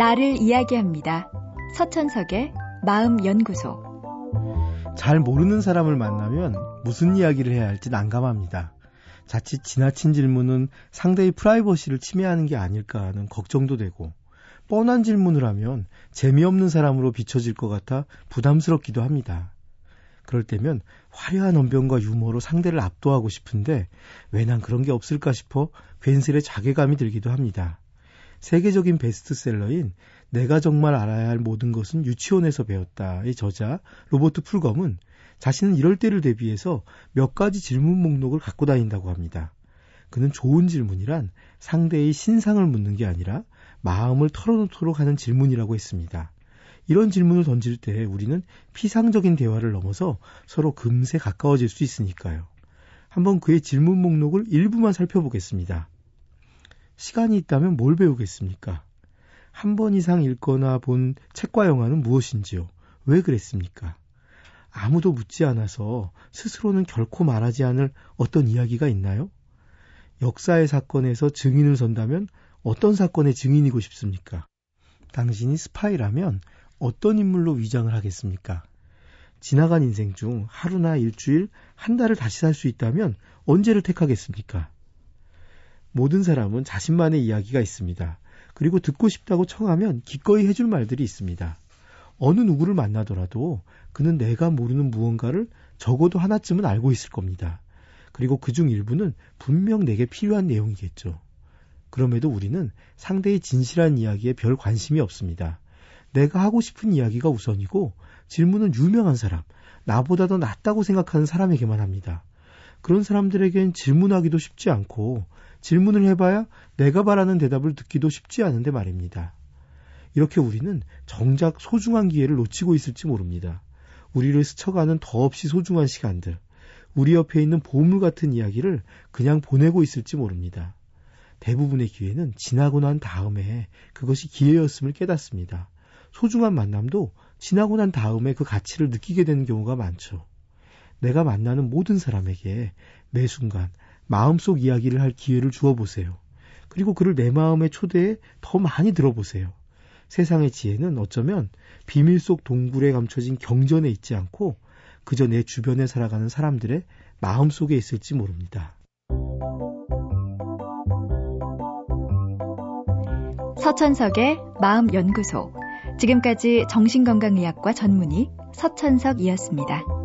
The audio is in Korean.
나를 이야기합니다. 서천석의 마음연구소. 잘 모르는 사람을 만나면 무슨 이야기를 해야 할지 난감합니다. 자칫 지나친 질문은 상대의 프라이버시를 침해하는 게 아닐까 하는 걱정도 되고, 뻔한 질문을 하면 재미없는 사람으로 비춰질 것 같아 부담스럽기도 합니다. 그럴 때면 화려한 언변과 유머로 상대를 압도하고 싶은데 왜 난 그런 게 없을까 싶어 괜스레 자괴감이 들기도 합니다. 세계적인 베스트셀러인 내가 정말 알아야 할 모든 것은 유치원에서 배웠다의 저자 로버트 풀검은 자신은 이럴 때를 대비해서 몇 가지 질문 목록을 갖고 다닌다고 합니다. 그는 좋은 질문이란 상대의 신상을 묻는 게 아니라 마음을 털어놓도록 하는 질문이라고 했습니다. 이런 질문을 던질 때 우리는 피상적인 대화를 넘어서 서로 금세 가까워질 수 있으니까요. 한번 그의 질문 목록을 일부만 살펴보겠습니다. 시간이 있다면 뭘 배우겠습니까? 한 번 이상 읽거나 본 책과 영화는 무엇인지요? 왜 그랬습니까? 아무도 묻지 않아서 스스로는 결코 말하지 않을 어떤 이야기가 있나요? 역사의 사건에서 증인을 선다면 어떤 사건의 증인이고 싶습니까? 당신이 스파이라면 어떤 인물로 위장을 하겠습니까? 지나간 인생 중 하루나 일주일, 한 달을 다시 살 수 있다면 언제를 택하겠습니까? 모든 사람은 자신만의 이야기가 있습니다. 그리고 듣고 싶다고 청하면 기꺼이 해줄 말들이 있습니다. 어느 누구를 만나더라도 그는 내가 모르는 무언가를 적어도 하나쯤은 알고 있을 겁니다. 그리고 그중 일부는 분명 내게 필요한 내용이겠죠. 그럼에도 우리는 상대의 진실한 이야기에 별 관심이 없습니다. 내가 하고 싶은 이야기가 우선이고 질문은 유명한 사람, 나보다 더 낫다고 생각하는 사람에게만 합니다. 그런 사람들에겐 질문하기도 쉽지 않고 질문을 해봐야 내가 바라는 대답을 듣기도 쉽지 않은데 말입니다. 이렇게 우리는 정작 소중한 기회를 놓치고 있을지 모릅니다. 우리를 스쳐가는 더없이 소중한 시간들, 우리 옆에 있는 보물 같은 이야기를 그냥 보내고 있을지 모릅니다. 대부분의 기회는 지나고 난 다음에 그것이 기회였음을 깨닫습니다. 소중한 만남도 지나고 난 다음에 그 가치를 느끼게 되는 경우가 많죠. 내가 만나는 모든 사람에게 매 순간 마음속 이야기를 할 기회를 주어보세요. 그리고 그를 내 마음의 초대에 더 많이 들어보세요. 세상의 지혜는 어쩌면 비밀 속 동굴에 감춰진 경전에 있지 않고 그저 내 주변에 살아가는 사람들의 마음속에 있을지 모릅니다. 서천석의 마음연구소. 지금까지 정신건강의학과 전문의 서천석이었습니다.